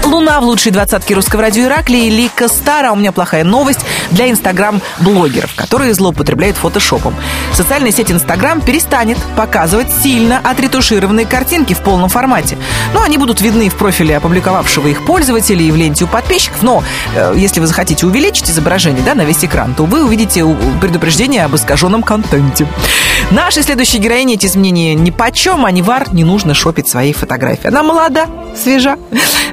«Луна» в лучшей двадцатке русского радио «Иракли» и Лика Стара. У меня плохая новость для инстаграм-блогеров, которые злоупотребляют фотошопом. Социальная сеть Инстаграм перестанет показывать сильно отретушированные картинки в полном формате. Но они будут видны в профиле опубликовавшего их пользователя и в ленте у подписчиков. Но если вы захотите увеличить изображение, да, на весь экран, то вы увидите предупреждение об искаженном контенте. Нашей следующей героине эти изменения нипочем, а Невар не нужно шопить свои фотографии. Она молода, свежа,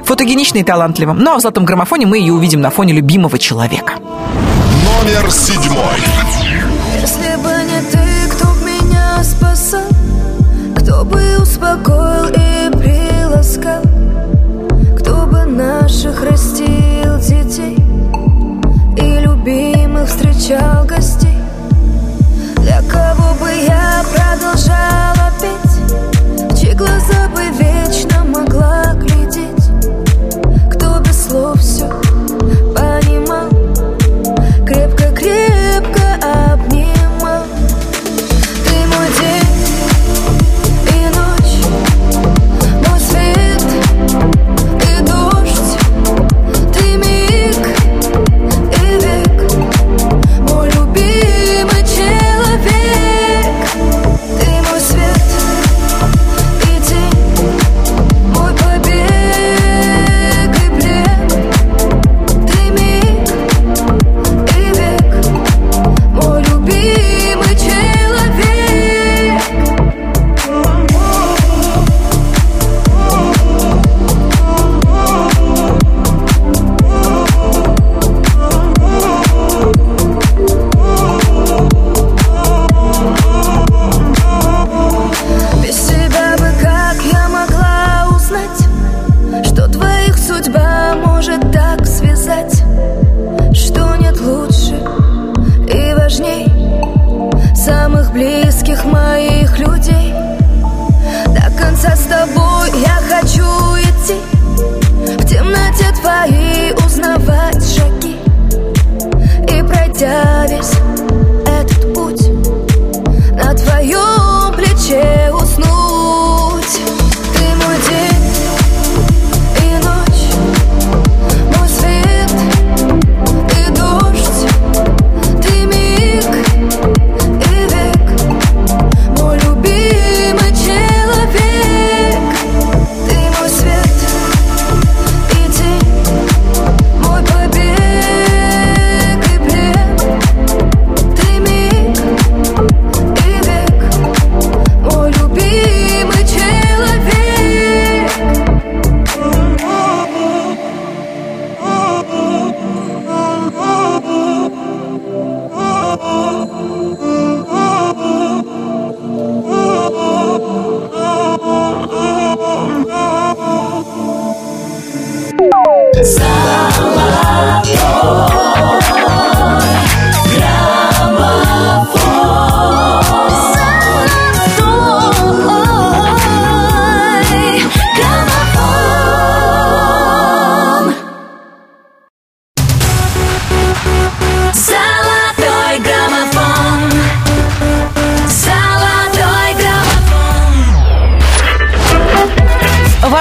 фотогенична и талантливым. Ну а в «Золотом граммофоне» мы ее увидим на фоне любимого человека. Номер 7. Если бы не ты, кто б меня спасал, кто бы успокоил и приласкал, кто бы наших растил детей и любимых встречал гостей, для кого бы я продолжала петь, в чьи глаза бы вечно могла глядеть, все понимал, крепко-крепко обнимал. Ты мой день и ночь, мой свет и дождь, ты миг и век, мой любимый человек. Ты мой свет.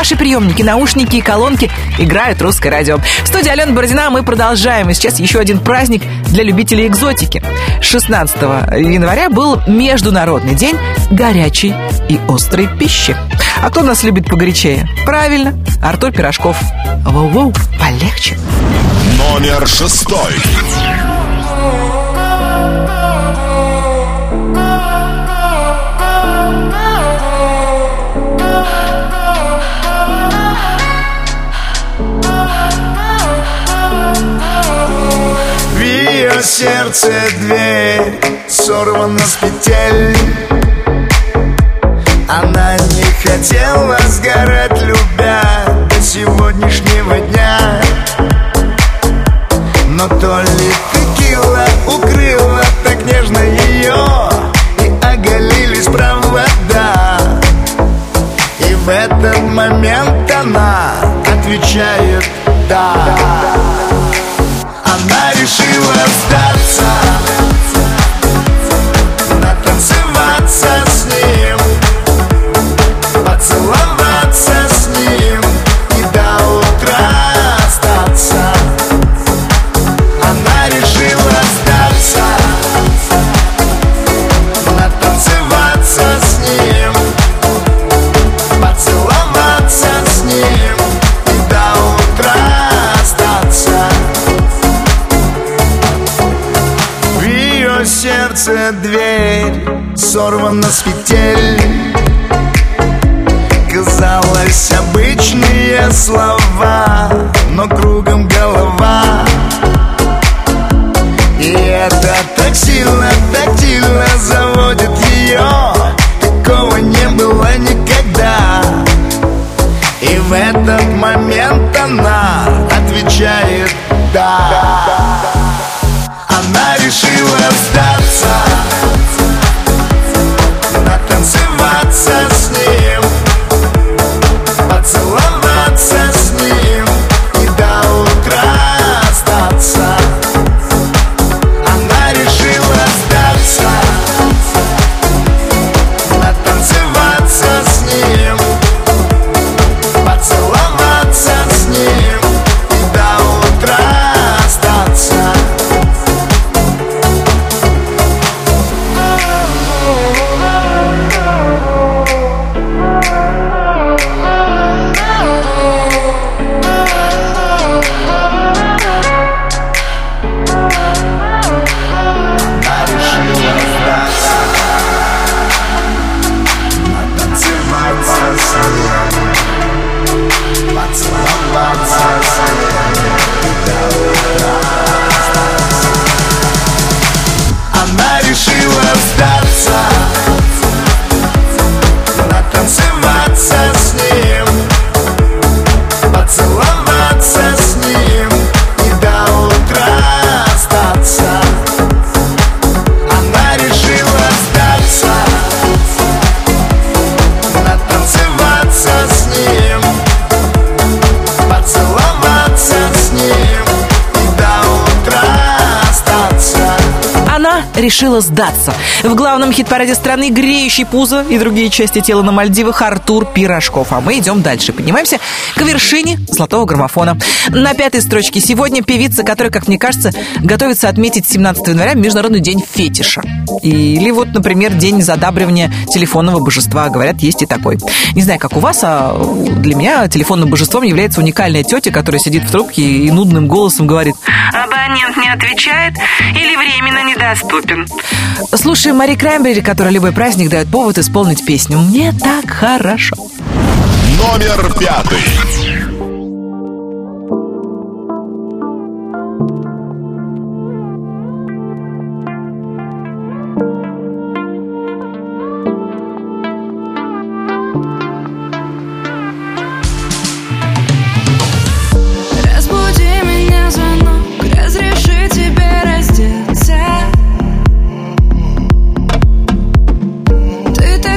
ваши приемники, наушники и колонки играют русское радио. В студии Алена Бородина мы продолжаем. И сейчас еще один праздник для любителей экзотики. 16 января был Международный день горячей и острой пищи. А кто нас любит погорячее? Правильно, Артур Пирожков. Воу-воу, полегче. Номер 6. В сердце дверь сорвана с петель. Она не хотела сгорать, любя, до сегодняшнего дня. Но то ли текила укрыла так нежно ее, и оголились провода. И в этот момент она отвечает «да». Она решила сдаться, натанцеваться с ним, поцеловаться с ним и до утра остаться. Она решила сдаться, натанцеваться с ним, поцеловаться с ним и до утра остаться. В сердце дверь сорвана с петель. Казалось, обычные слова, но кругом голова. И это так сильно, тактильно заводит ее. Такого не было никогда. И в этот момент она отвечает «да». Она решила сдаться, натанцеваться с ним, поцеловаться с ним и до утра остаться. Она решила сдаться, натанцеваться с ним, поцеловаться с ним и до утра остаться. Решила сдаться. В главном хит-параде страны греющий пузо и другие части тела на Мальдивах Артур Пирожков. А мы идем дальше. Поднимаемся к вершине Золотого Граммофона. На 5-й строчке сегодня певица, которая, как мне кажется, готовится отметить 17 января Международный день фетиша. Или вот, например, день задабривания телефонного божества. Говорят, есть и такой. Не знаю, как у вас, а для меня телефонным божеством является уникальная тетя, которая сидит в трубке и нудным голосом говорит: абонент не отвечает или временно недоступен. Слушаем Мари Краймбери, которая любой праздник дает повод исполнить песню «Мне так хорошо». Номер 5.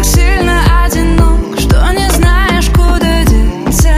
Сильно одинок, что не знаешь, куда деться.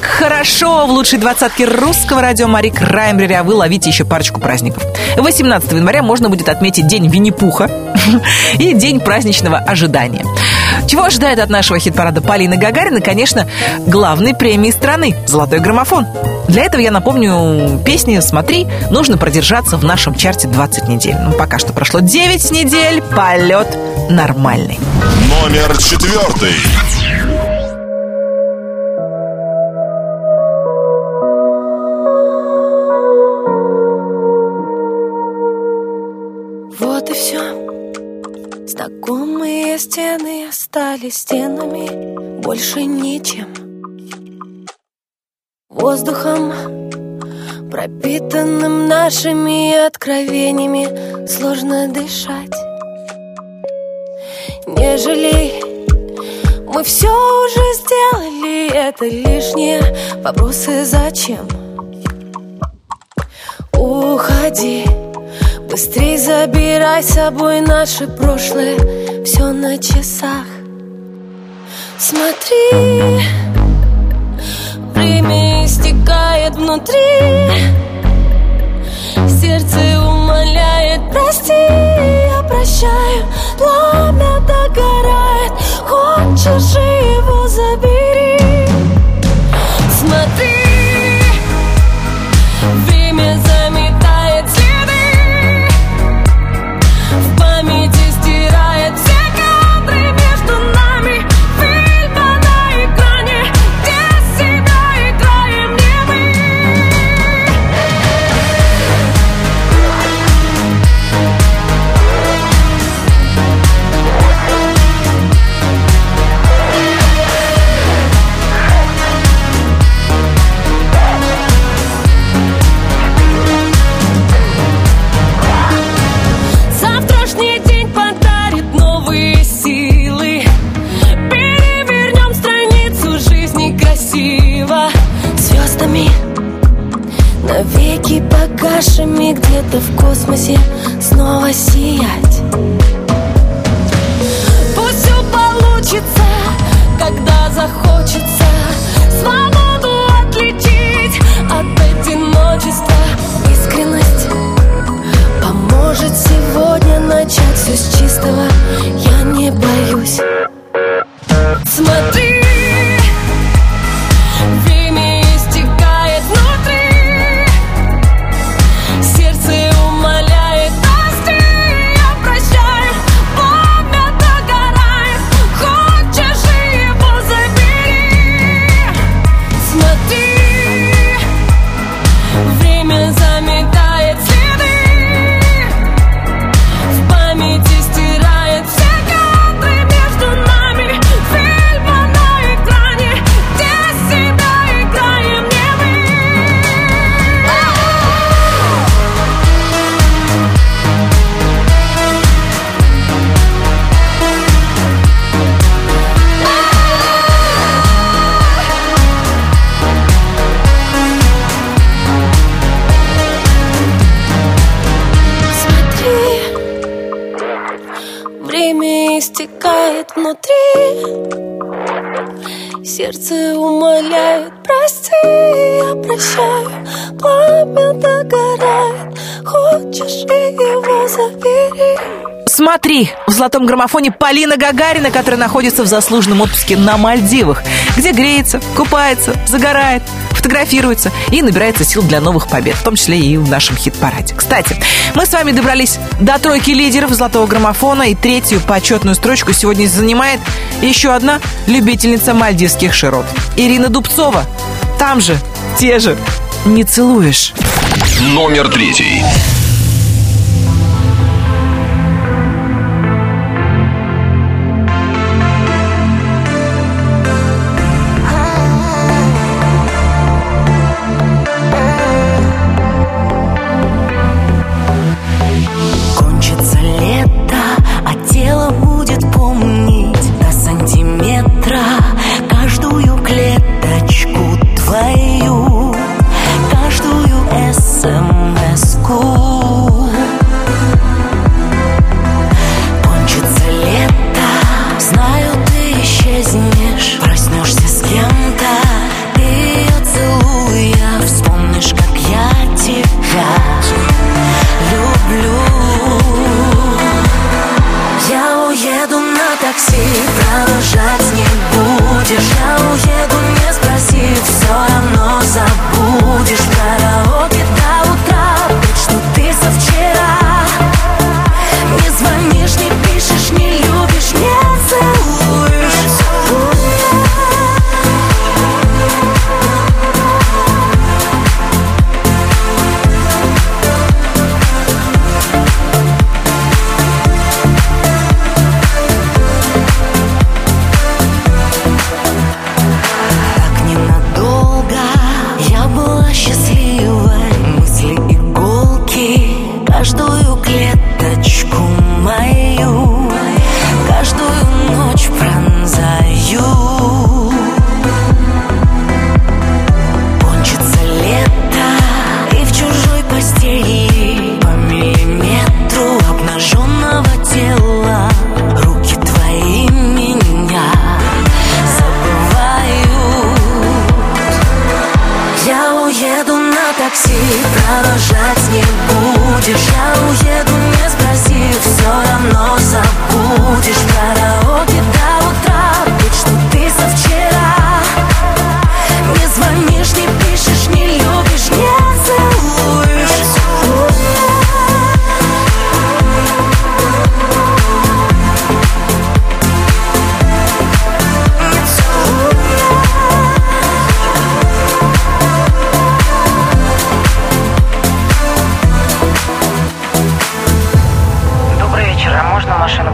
так хорошо в лучшей двадцатке русского радио Мари Краймбрери, а вы ловите еще парочку праздников. 18 января можно будет отметить День Винни-Пуха и День праздничного ожидания. Чего ожидает от нашего хит-парада Полина Гагарина? Конечно, главной премии страны – «Золотой граммофон». Для этого я напомню песни «Смотри». Нужно продержаться в нашем чарте 20 недель. Ну, пока что прошло 9 недель. Полет нормальный. Номер 4. Вот и все. Знакомые стены стали стенами, больше ничем. Воздухом, пропитанным нашими откровениями, сложно дышать. Не жалей, мы все уже сделали, это лишние вопросы зачем. Уходи, быстрей забирай с собой наше прошлое, все на часах. Смотри, время истекает внутри, сердце умоляет, прости, я прощаю. Пламя догорает, хочешь его забери. Смотри, время заметает следы, в памяти стирает все кадры между нами. Фильм на экране, где всегда играем не мы. Навеки погашими где-то в космосе снова сиять. Пусть все получится, когда захочется, свободу отличить от одиночества. Искренность поможет сегодня начать все с чистого. Я не боюсь. Смотри, сердце умоляет, прости, я прощаю. Пламя догорает, хочешь его забери. Смотри, в «Золотом граммофоне» Полина Гагарина, которая находится в заслуженном отпуске на Мальдивах, где греется, купается, загорает, фотографируется и набирается сил для новых побед, в том числе и в нашем хит-параде. Кстати, мы с вами добрались до тройки лидеров «Золотого граммофона», и третью почетную строчку сегодня занимает еще одна любительница мальдивских широт — Ирина Дубцова. Там же, те же «Не целуешь». Номер 3. Каждую клеточку твою, каждую СМС-ку.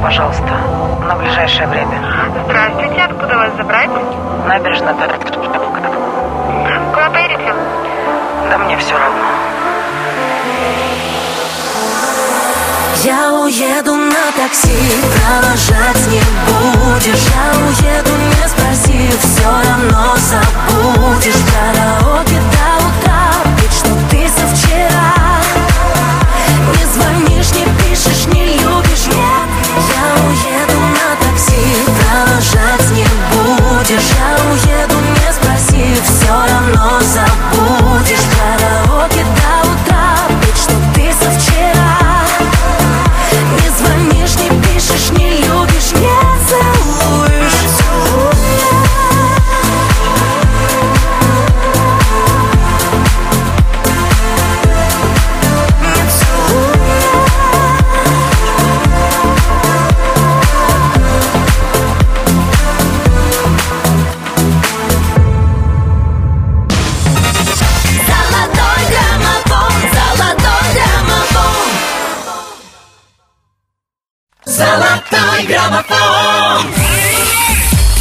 пожалуйста, на ближайшее время. Здравствуйте, откуда вас забрать? Набережная. Куда поедете? Да мне все равно. Я уеду на такси, провожать не будешь. Я уеду, не спросив, все равно забудешь. Караоке до утра, ведь что ты со вчера. Не звонишь, не пишешь, не любишь. Нет, я уеду на такси, провожать не будешь. Я уеду, не спросив, все равно забудешь. Караоке до утра, ведь что ты со вчера. Не звонишь, не пишешь, не любишь, не целуешь.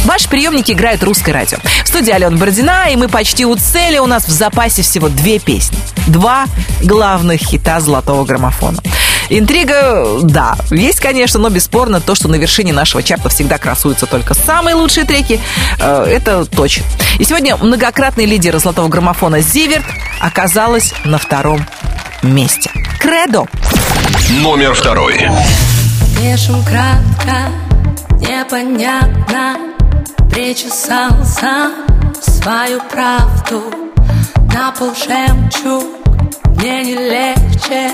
Ваши приемники играют русское радио. В студии Алена Бородина, и мы почти у цели. У нас в запасе всего две песни. Два главных хита «Золотого граммофона». Интрига, да, есть, конечно, но бесспорно то, что на вершине нашего чарта всегда красуются только самые лучшие треки. Это точно. И сегодня многократный лидер «Золотого граммофона» «Зиверт» оказалась на втором месте. «Кредо». Номер второй. Пишем кратко, непонятно. Причесал сам свою правду. На пол жемчуг, мне не легче.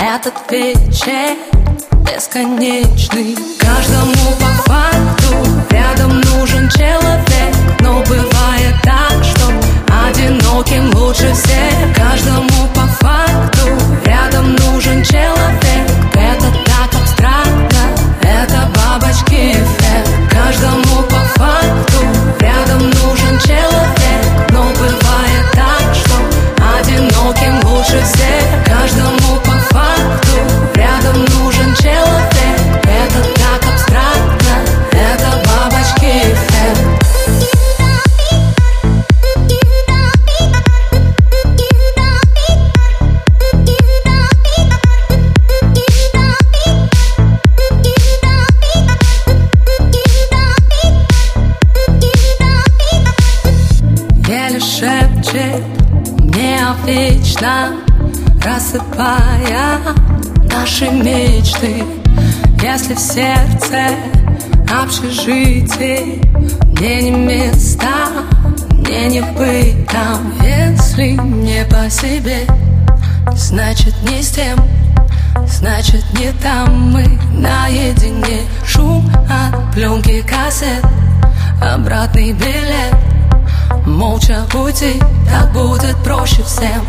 Этот вечер бесконечный. Каждому по факту рядом нужен человек. Но бывает так, что одиноким лучше всех. Каждому по факту рядом нужен человек. Это так абстрактно, это бабочки эффект. Каждому по факту рядом нужен человек. Но бывает так, что одиноким лучше всех. Каждому по факту рядом нужен человек. Это так абстрактно, это бабочки эффект. Вечно рассыпая наши мечты. Если в сердце общежитие, мне не место, мне не быть там. Если не по себе, значит не с тем, значит не там. Мы наедине. Шум от пленки кассет, обратный билет. Молча пути, так будет проще всем.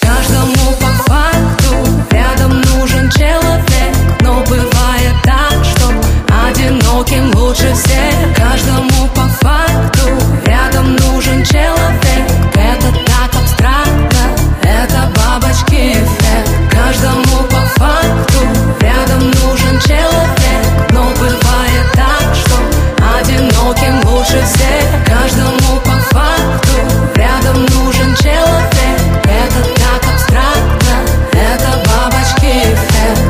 Каждому по факту рядом нужен человек. Но бывает так, что одиноким лучше всех. Каждому по факту рядом нужен человек. Это так абстрактно, это бабочки эффект. Каждому по факту рядом нужен человек. Но бывает так, что одиноким лучше всех. Каждому по факту рядом нужен человек. Это так абстрактно, это бабочки эффект.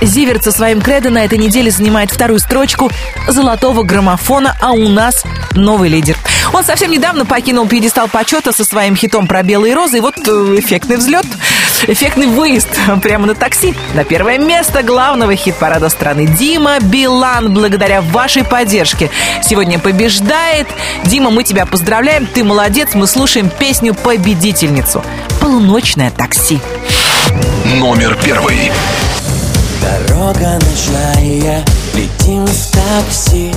Зиверт со своим кредо на этой неделе занимает вторую строчку «Золотого граммофона», а у нас новый лидер. Он совсем недавно покинул пьедестал почета со своим хитом про белые розы. И вот эффектный взлет, эффектный выезд прямо на такси. На первое место главного хит-парада страны. Дима Билан, благодаря вашей поддержке, сегодня побеждает. Дима, мы тебя поздравляем, ты молодец. Мы слушаем песню-победительницу «Полуночное такси». Номер первый. Дорога ночная, летим в такси.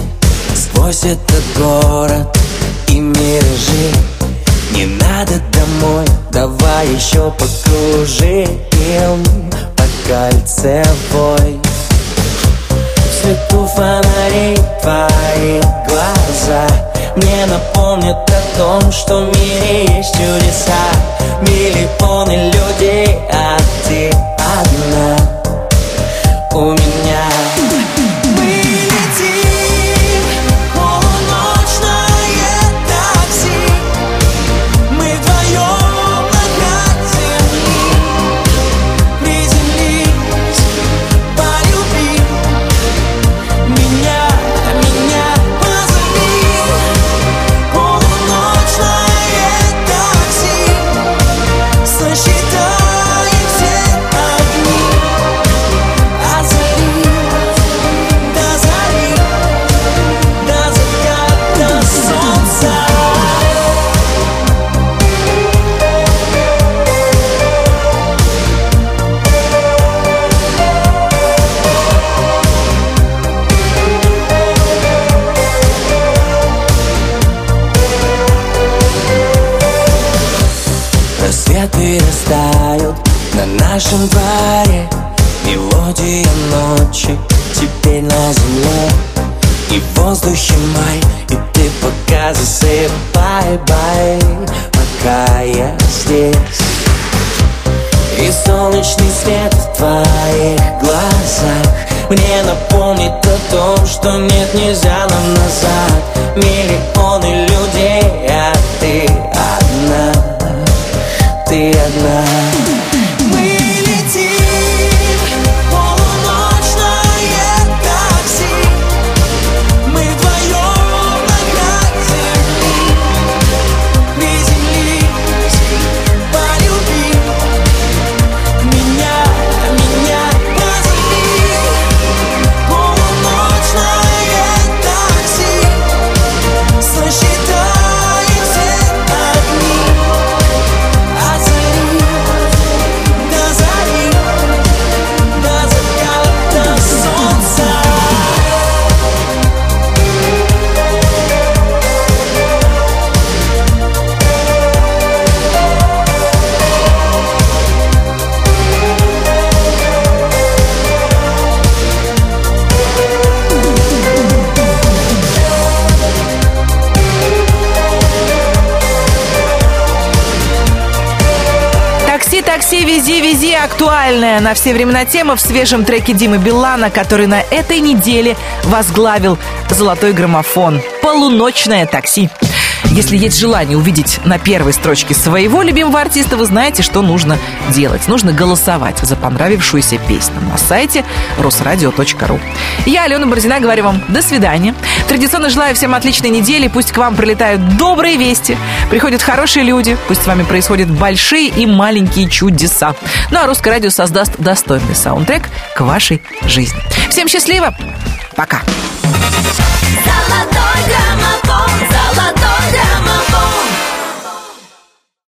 Сквозь этот город и миражи. Не надо домой, давай еще покружим по Кольцевой. В свету фонарей твои глаза Мне напомнит о том, что в мире есть чудеса. Миллионы людей, а ты одна у меня. В нашем дворе мелодия ночи, теперь на земле и в воздухе май. И ты пока засыпай, бай, пока я здесь. И солнечный свет в твоих глазах мне напомнит о том, что нет, нельзя нам назад. Миллионы людей, а ты одна, ты одна. «Такси, вези, вези» — актуальная на все времена тема в свежем треке Димы Билана, который на этой неделе возглавил «Золотой граммофон». «Полуночное такси». Если есть желание увидеть на первой строчке своего любимого артиста, вы знаете, что нужно делать. Нужно голосовать за понравившуюся песню на сайте rusradio.ru. Я, Алена Бородина, говорю вам до свидания. Традиционно желаю всем отличной недели. Пусть к вам прилетают добрые вести, приходят хорошие люди, пусть с вами происходят большие и маленькие чудеса. Ну а Русское радио создаст достойный саундтрек к вашей жизни. Всем счастливо. Пока.